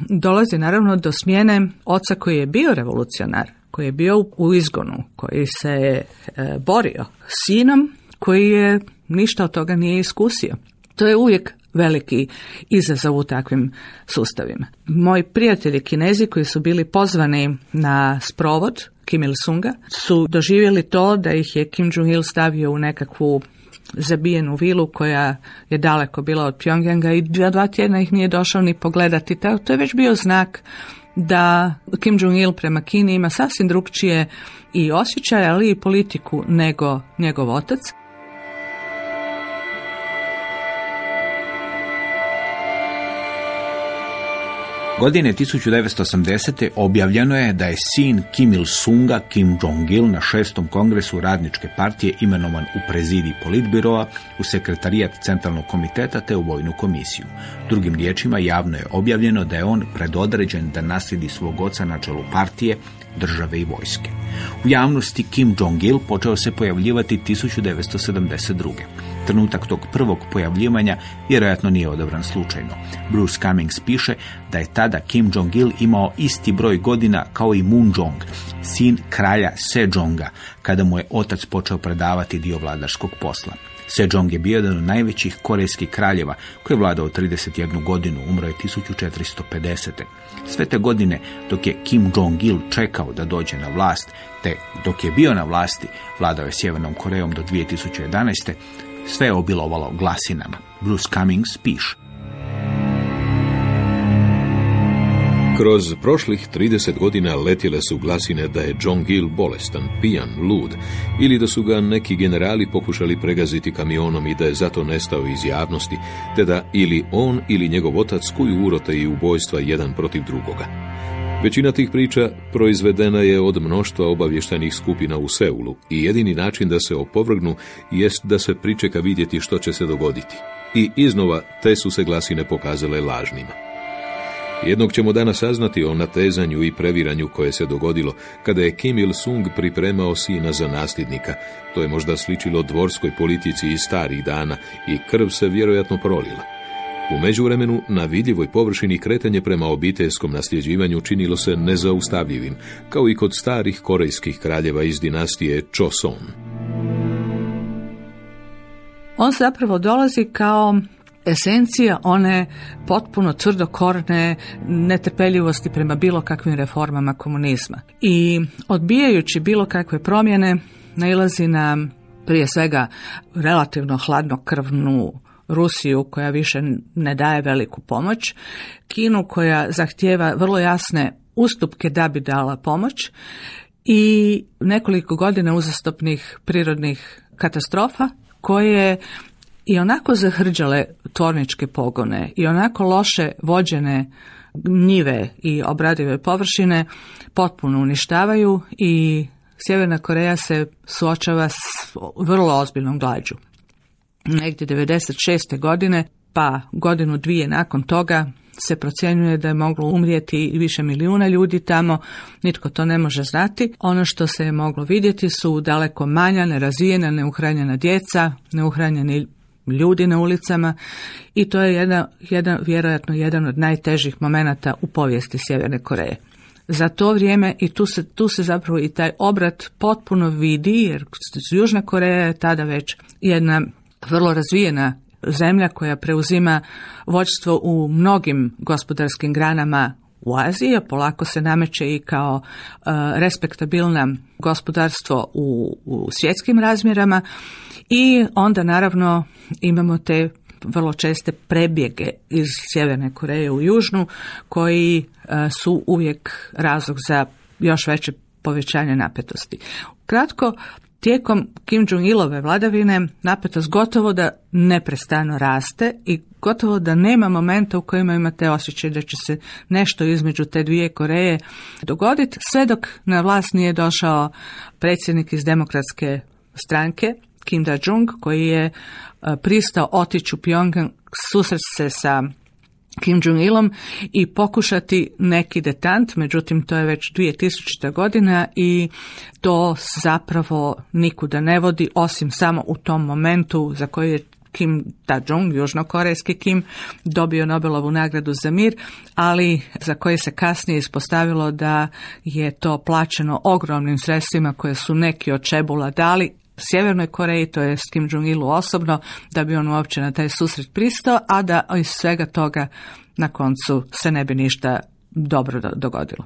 dolazi naravno do smjene oca koji je bio revolucionar, koji je bio u izgonu, koji se je e, borio sinom koji je ništa od toga nije iskusio. To je uvijek veliki izazov u takvim sustavima. Moji prijatelji Kinezi koji su bili pozvani na sprovod Kim Il-sunga su doživjeli to da ih je Kim Jong-il stavio u nekakvu zabijenu vilu koja je daleko bila od Pjongjanga i dva tjedna ih nije došao ni pogledati. To je već bio znak da Kim Jong-il prema Kini ima sasvim drukčije i osjećaje, ali i politiku nego njegov otac. Godine tisuću devetsto osamdesete. objavljeno je da je sin Kim Il-sunga, Kim Jong-il, na šestom kongresu Radničke partije imenovan u prezidij politbiroa, u sekretarijat centralnog komiteta te u vojnu komisiju. Drugim riječima, javno je objavljeno da je on predodređen da naslidi svog oca na čelu partije, države i vojske. U javnosti Kim Jong-il počeo se pojavljivati tisuću devetsto sedamdeset druge. Trenutak tog prvog pojavljivanja vjerojatno nije odabran slučajno. Bruce Cummings piše da je tada Kim Jong-il imao isti broj godina kao i Moon Jong, sin kralja Sejonga, kada mu je otac počeo predavati dio vladarskog posla. Sejong je bio jedan od najvećih korejskih kraljeva koji je vladao trideset jednu godinu, umro je tisuću četiristo pedesete. Sve te godine dok je Kim Jong-il čekao da dođe na vlast, te dok je bio na vlasti, vladao je Sjevernom Korejom do dvije tisuće jedanaeste. Sve je obilovalo glasinama. Bruce Cummings piše: kroz prošlih trideset godina letjele su glasine da je Jong-il bolestan, pijan, lud, ili da su ga neki generali pokušali pregaziti kamionom i da je zato nestao iz javnosti, te da ili on ili njegov otac kuju urote i ubojstva jedan protiv drugoga. Većina tih priča proizvedena je od mnoštva obavještajnih skupina u Seulu i jedini način da se opovrgnu jest da se pričeka vidjeti što će se dogoditi. I iznova te su se glasine pokazale lažnima. Jednog ćemo danas saznati o natezanju i previranju koje se dogodilo kada je Kim Il-sung pripremao sina za nasljednika. To je možda sličilo dvorskoj politici iz starih dana i krv se vjerojatno prolila. U međuvremenu, na vidljivoj površini kretanje prema obiteljskom nasljeđivanju činilo se nezaustavljivim, kao i kod starih korejskih kraljeva iz dinastije Choson. On zapravo dolazi kao esencija one potpuno tvrdokorne netrpeljivosti prema bilo kakvim reformama komunizma. I odbijajući bilo kakve promjene, nailazi na prije svega relativno hladnokrvnu Rusiju koja više ne daje veliku pomoć, Kinu koja zahtijeva vrlo jasne ustupke da bi dala pomoć i nekoliko godina uzastopnih prirodnih katastrofa koje i onako zahrđale tvorničke pogone i onako loše vođene njive i obradive površine potpuno uništavaju i Sjeverna Koreja se suočava s vrlo ozbiljnom glađu. Negdje devedeset šeste. godine, pa godinu dvije nakon toga, se procjenjuje da je moglo umrijeti više milijuna ljudi tamo, nitko to ne može znati. Ono što se je moglo vidjeti su daleko manja, nerazvijena, neuhranjena djeca, neuhranjeni ljudi na ulicama i to je jedan, jedan, vjerojatno jedan od najtežih momenata u povijesti Sjeverne Koreje. Za to vrijeme i tu se, tu se zapravo i taj obrat potpuno vidi, jer Južna Koreja je tada već jedna vrlo razvijena zemlja koja preuzima vođstvo u mnogim gospodarskim granama u Aziji, a polako se nameće i kao e, respektabilna gospodarstvo u, u svjetskim razmjerama i onda naravno imamo te vrlo česte prebjege iz Sjeverne Koreje u Južnu koji e, su uvijek razlog za još veće povećanje napetosti. Kratko, tijekom Kim Jong-ilove vladavine napetost gotovo da neprestano raste i gotovo da nema momenta u kojima imate osjećaj da će se nešto između te dvije Koreje dogoditi, sve dok na vlast nije došao predsjednik iz Demokratske stranke, Kim Dae-jung, koji je pristao otići u Pjongang, susret se sa Kim Jong-ilom i pokušati neki detant, međutim to je već dvije tisućite. godina i to zapravo nikuda ne vodi, osim samo u tom momentu za koji je Kim Dae-jung, južnokorejski Kim, dobio Nobelovu nagradu za mir, ali za koji se kasnije ispostavilo da je to plaćeno ogromnim sredstvima koje su neki od čebula dali, Sjevernoj Koreji, to je Kim Jong-ilu osobno, da bi on uopće na taj susret pristao, a da iz svega toga na koncu se ne bi ništa dobro dogodilo.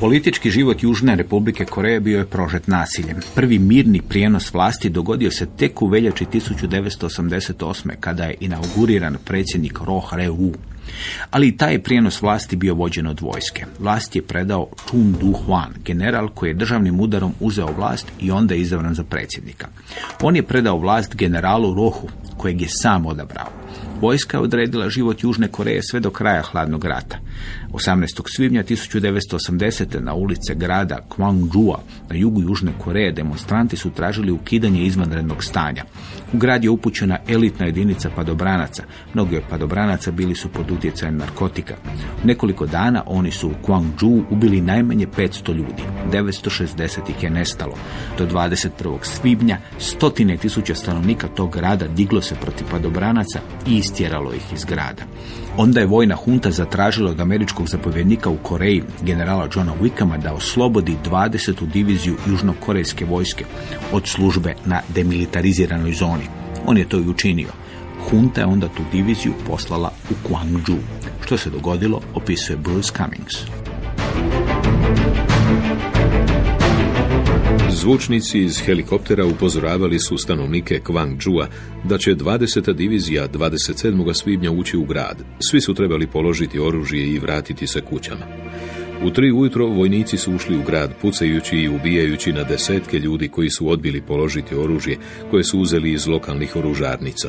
Politički život Južne Republike Koreje bio je prožet nasiljem. Prvi mirni prijenos vlasti dogodio se tek u veljači tisuću devetsto osamdeset osme. kada je inauguriran predsjednik Roh Tae-woo. Ali i taj prijenos vlasti bio vođen od vojske. Vlast je predao Chung-du Hwan, general koji je državnim udarom uzeo vlast i onda je izabran za predsjednika. On je predao vlast generalu Rohu, kojeg je sam odabrao. Vojska je odredila život Južne Koreje sve do kraja hladnog rata. osamnaestog svibnja tisuću devetsto osamdesete. na ulice grada Gwangjua na jugu Južne Koreje demonstranti su tražili ukidanje izvanrednog stanja. U grad je upućena elitna jedinica padobranaca. Mnogi od padobranaca bili su pod utjecajem narkotika. U nekoliko dana oni su u Gwangju ubili najmanje petsto ljudi. devetsto šezdeset ih je nestalo. Do dvadeset prvog svibnja stotine tisuća stanovnika tog grada diglo se protiv padobranaca i istjeralo ih iz grada. Onda je vojna hunta zatražila od američkog zapovjednika u Koreji, generala Johna Wickama, da oslobodi dvadesetu diviziju južnokorejske vojske od službe na demilitariziranoj zoni. On je to i učinio. Hunta je onda tu diviziju poslala u Gwangju. Što se dogodilo, opisuje Bruce Cummings. Zvučnici iz helikoptera upozoravali su stanovnike Gwangju-a da će dvadeseta divizija dvadeset sedmog svibnja ući u grad. Svi su trebali položiti oružje i vratiti se kućama. U tri ujutro vojnici su ušli u grad pucajući i ubijajući na desetke ljudi koji su odbili položiti oružje koje su uzeli iz lokalnih oružarnica.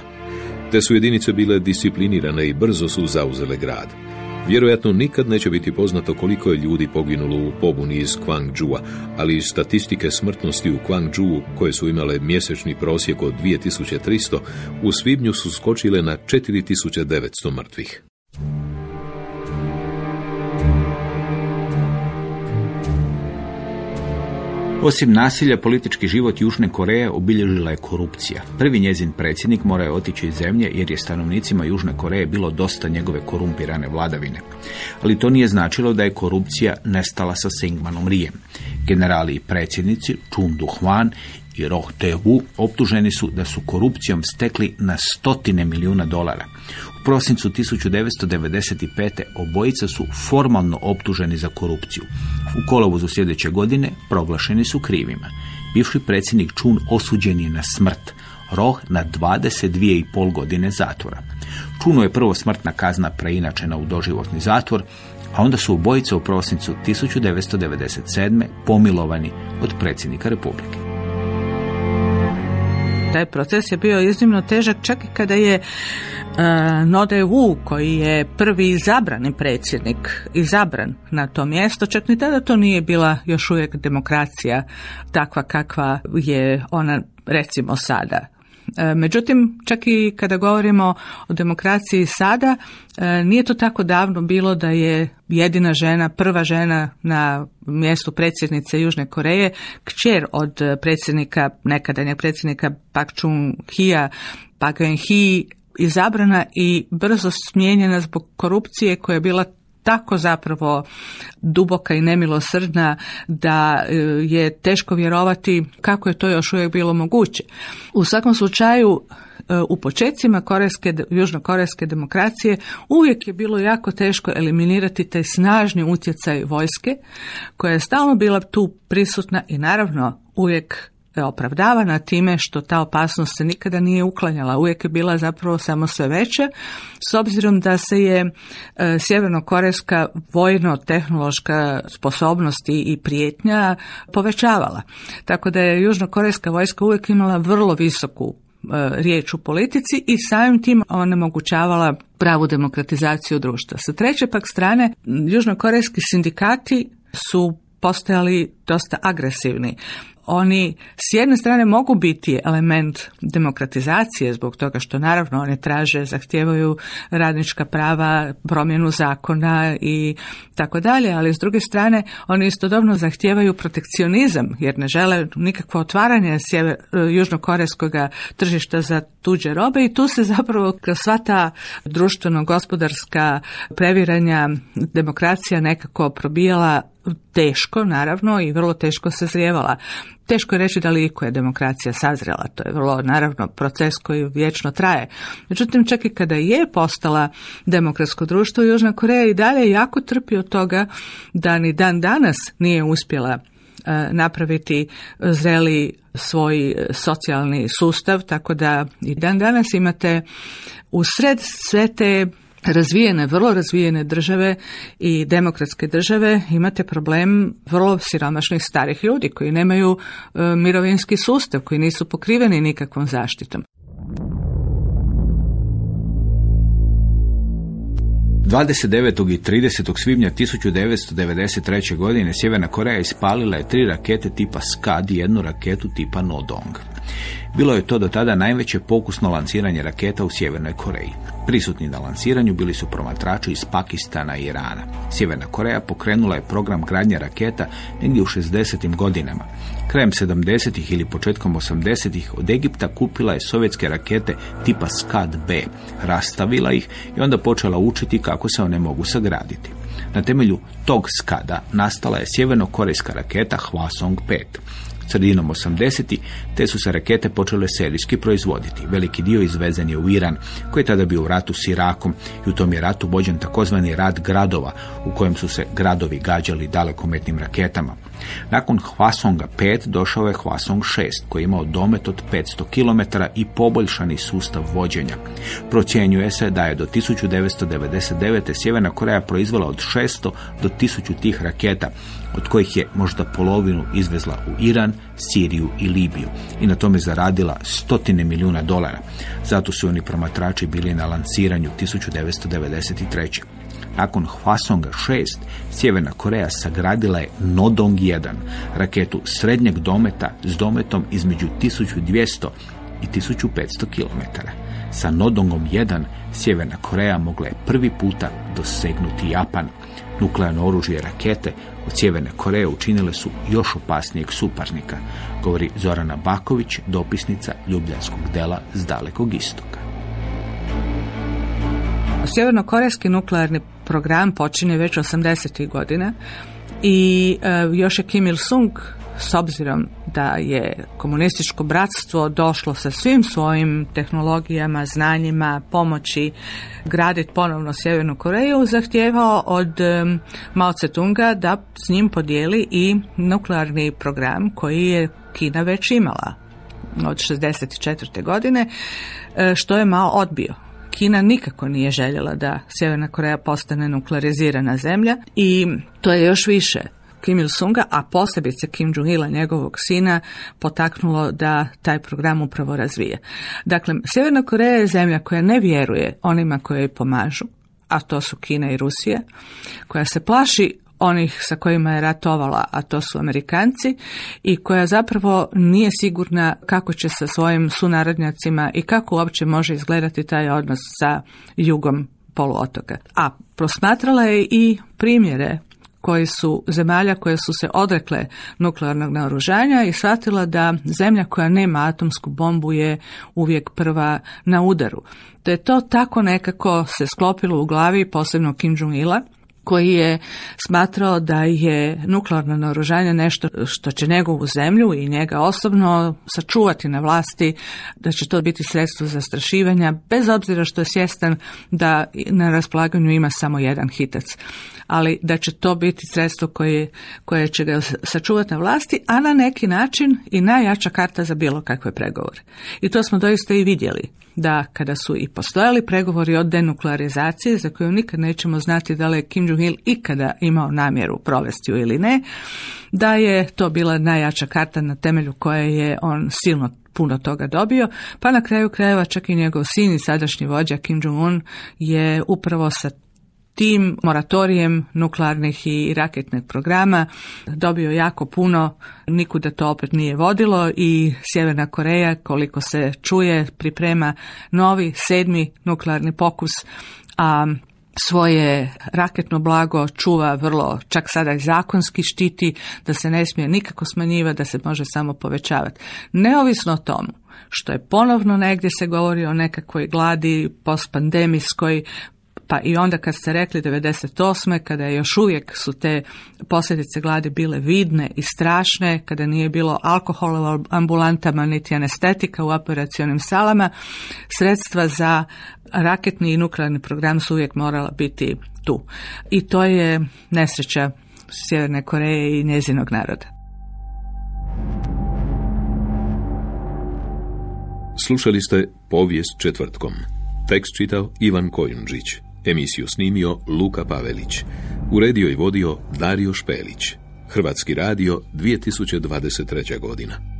Te su jedinice bile disciplinirane i brzo su zauzele grad. Vjerojatno nikad neće biti poznato koliko je ljudi poginulo u pobuni iz Gwangju-a, ali iz statistike smrtnosti u Gwangju, koje su imale mjesečni prosjek od dvije tisuće tristo, u svibnju su skočile na četiri tisuće devetsto mrtvih. Osim nasilja, politički život Južne Koreje obilježila je korupcija. Prvi njezin predsjednik morao je otići iz zemlje jer je stanovnicima Južne Koreje bilo dosta njegove korumpirane vladavine. Ali to nije značilo da je korupcija nestala sa Syngmanom Rhijem. Generali i predsjednici Chung-du Hwan i Roh Tae-woo optuženi su da su korupcijom stekli na stotine milijuna dolara. U prosincu tisuću devetsto devedeset pete. obojica su formalno optuženi za korupciju. U kolovozu sljedeće godine proglašeni su krivima. Bivši predsjednik Chun osuđen je na smrt, Roh na dvadeset dvije i pol godine zatvora. Chunu je prvo smrtna kazna preinačena u doživotni zatvor, a onda su obojica u prosincu tisuću devetsto devedeset sedme. pomilovani od predsjednika Republike. Taj proces je bio iznimno težak čak i kada je uh, No Tae-woo, koji je prvi izabrani predsjednik, izabran na to mjesto, čak ni tada to nije bila još uvijek demokracija takva kakva je ona recimo sada. Međutim, čak i kada govorimo o demokraciji sada, nije to tako davno bilo da je jedina žena, prva žena na mjestu predsjednice Južne Koreje, kćer od predsjednika, nekadašnjeg predsjednika Park Chung-hea, Park Chung-hee, izabrana i brzo smijenjena zbog korupcije koja je bila tako zapravo duboka i nemilosrdna da je teško vjerovati kako je to još uvijek bilo moguće. U svakom slučaju, u počecima korejske, južnokorejske demokracije uvijek je bilo jako teško eliminirati taj snažni utjecaj vojske koja je stalno bila tu prisutna i naravno uvijek opravdavana time što ta opasnost se nikada nije uklanjala, uvijek je bila zapravo samo sve veća, s obzirom da se je e, sjevernokorejska vojno-tehnološka sposobnost i prijetnja povećavala. Tako da je južnokorejska vojska uvijek imala vrlo visoku e, riječ u politici i samim tim onemogućavala pravu demokratizaciju društva. Sa treće pak strane, južnokorejski sindikati su postojali dosta agresivni. Oni s jedne strane mogu biti element demokratizacije zbog toga što naravno oni traže, zahtijevaju radnička prava, promjenu zakona i tako dalje, ali s druge strane oni istodobno zahtijevaju protekcionizam jer ne žele nikakvo otvaranje sjever, južnokorejskog tržišta za tuđe robe i tu se zapravo sva ta društveno-gospodarska previranja demokracija nekako probijala teško, naravno, i vrlo teško se zrijevala. Teško je reći da li iko je demokracija sazrela, to je vrlo, naravno, proces koji vječno traje. Međutim, čak i kada je postala demokratsko društvo, Južna Koreja i dalje jako trpi od toga da ni dan danas nije uspjela napraviti zreli svoj socijalni sustav, tako da i dan danas imate usred sve te razvijene, vrlo razvijene države i demokratske države imate problem vrlo siromašnih starih ljudi koji nemaju e, mirovinski sustav, koji nisu pokriveni nikakvom zaštitom. dvadeset devetog i tridesetog svibnja tisuću devetsto devedeset treće. godine Sjeverna Koreja ispalila je tri rakete tipa Skad i jednu raketu tipa Nodong. Bilo je to do tada najveće pokusno lanciranje raketa u Sjevernoj Koreji. Prisutni na lanciranju bili su promatrači iz Pakistana i Irana. Sjeverna Koreja pokrenula je program gradnje raketa negdje u šezdesetim godinama. Krajem sedamdesetih ili početkom osamdesetih od Egipta kupila je sovjetske rakete tipa Skad-B, rastavila ih i onda počela učiti kako se one mogu sagraditi. Na temelju tog Skada nastala je sjevernokorejska raketa Hwasong pet. Sredinom osamdesetih te su se rakete počele serijski proizvoditi. Veliki dio izvezen je u Iran, koji je tada bio u ratu s Irakom i u tom je ratu vođen takozvani rat gradova, u kojem su se gradovi gađali dalekometnim raketama. Nakon Hwasonga pet došao je Hwasong šest, koji je imao domet od petsto kilometara i poboljšani sustav vođenja. Procjenjuje se da je do tisuću devetsto devedeset devete. Sjeverna Koreja proizvela od šesto do tisuću tih raketa, od kojih je možda polovinu izvezla u Iran, Siriju i Libiju i na tome zaradila stotine milijuna dolara. Zato su oni promatrači bili na lansiranju tisuću devetsto devedeset treće. Nakon Hwasonga šest, Sjeverna Koreja sagradila je Nodong jedan, raketu srednjeg dometa s dometom između tisuću dvjesto i tisuću petsto kilometara. Sa Nodongom jedan Sjeverna Koreja mogla je prvi puta dosegnuti Japan. Nuklearno oružje rakete od Sjeverne Koreje učinile su još opasnijeg suparnika, govori Zorana Baković, dopisnica Ljubljanskog dela s Dalekog istoka. Sjevernokorejski nuklearni program počinje već osamdesetih godina i e, još je Kim Il-sung, s obzirom da je komunističko bratstvo došlo sa svim svojim tehnologijama, znanjima, pomoći graditi ponovno Sjevernu Koreju, zahtijevao od Mao Tse Tunga da s njim podijeli i nuklearni program koji je Kina već imala od šezdeset četvrte. godine, što je Mao odbio. Kina nikako nije željela da Sjeverna Koreja postane nuklearizirana zemlja i to je još više Kim Il-sunga, a posebice Kim Jong-ila, njegovog sina, potaknulo da taj program upravo razvije. Dakle, Sjeverna Koreja je zemlja koja ne vjeruje onima koji joj pomažu, a to su Kina i Rusija, koja se plaši onih sa kojima je ratovala, a to su Amerikanci, i koja zapravo nije sigurna kako će sa svojim sunarodnjacima i kako uopće može izgledati taj odnos sa jugom poluotoka. A prosmatrala je i primjere koji su zemalja koje su se odrekle nuklearnog naoružanja i shvatila da zemlja koja nema atomsku bombu je uvijek prva na udaru. Da je to tako nekako se sklopilo u glavi, posebno Kim Jong-ila, koji je smatrao da je nuklearno naoružanje nešto što će njegovu zemlju i njega osobno sačuvati na vlasti, da će to biti sredstvo zastrašivanja, bez obzira što je svjestan da na raspolaganju ima samo jedan hitac. Ali da će to biti sredstvo koje, koje će ga sačuvati na vlasti, a na neki način i najjača karta za bilo kakve pregovore. I to smo doista i vidjeli, da kada su i postojali pregovori o denuklearizaciji, za koju nikad nećemo znati da li je Kim Jong-il ikada imao namjeru provesti ju ili ne, da je to bila najjača karta na temelju koje je on silno puno toga dobio, pa na kraju krajeva čak i njegov sin i sadašnji vođa Kim Jong-un je upravo sa tim moratorijem nuklearnih i raketnih programa dobio jako puno, nikuda to opet nije vodilo i Sjeverna Koreja, koliko se čuje, priprema novi sedmi nuklearni pokus, a svoje raketno blago čuva vrlo, čak sada i zakonski štiti, da se ne smije nikako smanjivati, da se može samo povećavati. Neovisno o tomu, što je ponovno negdje se govori o nekakvoj gladi postpandemijskoj, pa i onda kad ste rekli devedeset osme kada je još uvijek su te posljedice gladi bile vidne i strašne, kada nije bilo alkohola u ambulantama niti anestetika u operacionim salama, sredstva za raketni i nuklearni program su uvijek morala biti tu. I to je nesreća Sjeverne Koreje i njezinog naroda. Slušali ste Povijest četvrtkom. Tekst čitao Ivan Kojundžić. Emisiju snimio Luka Pavelić. Uredio i vodio Dario Špelić. Hrvatski radio dvije tisuće dvadeset treća godina.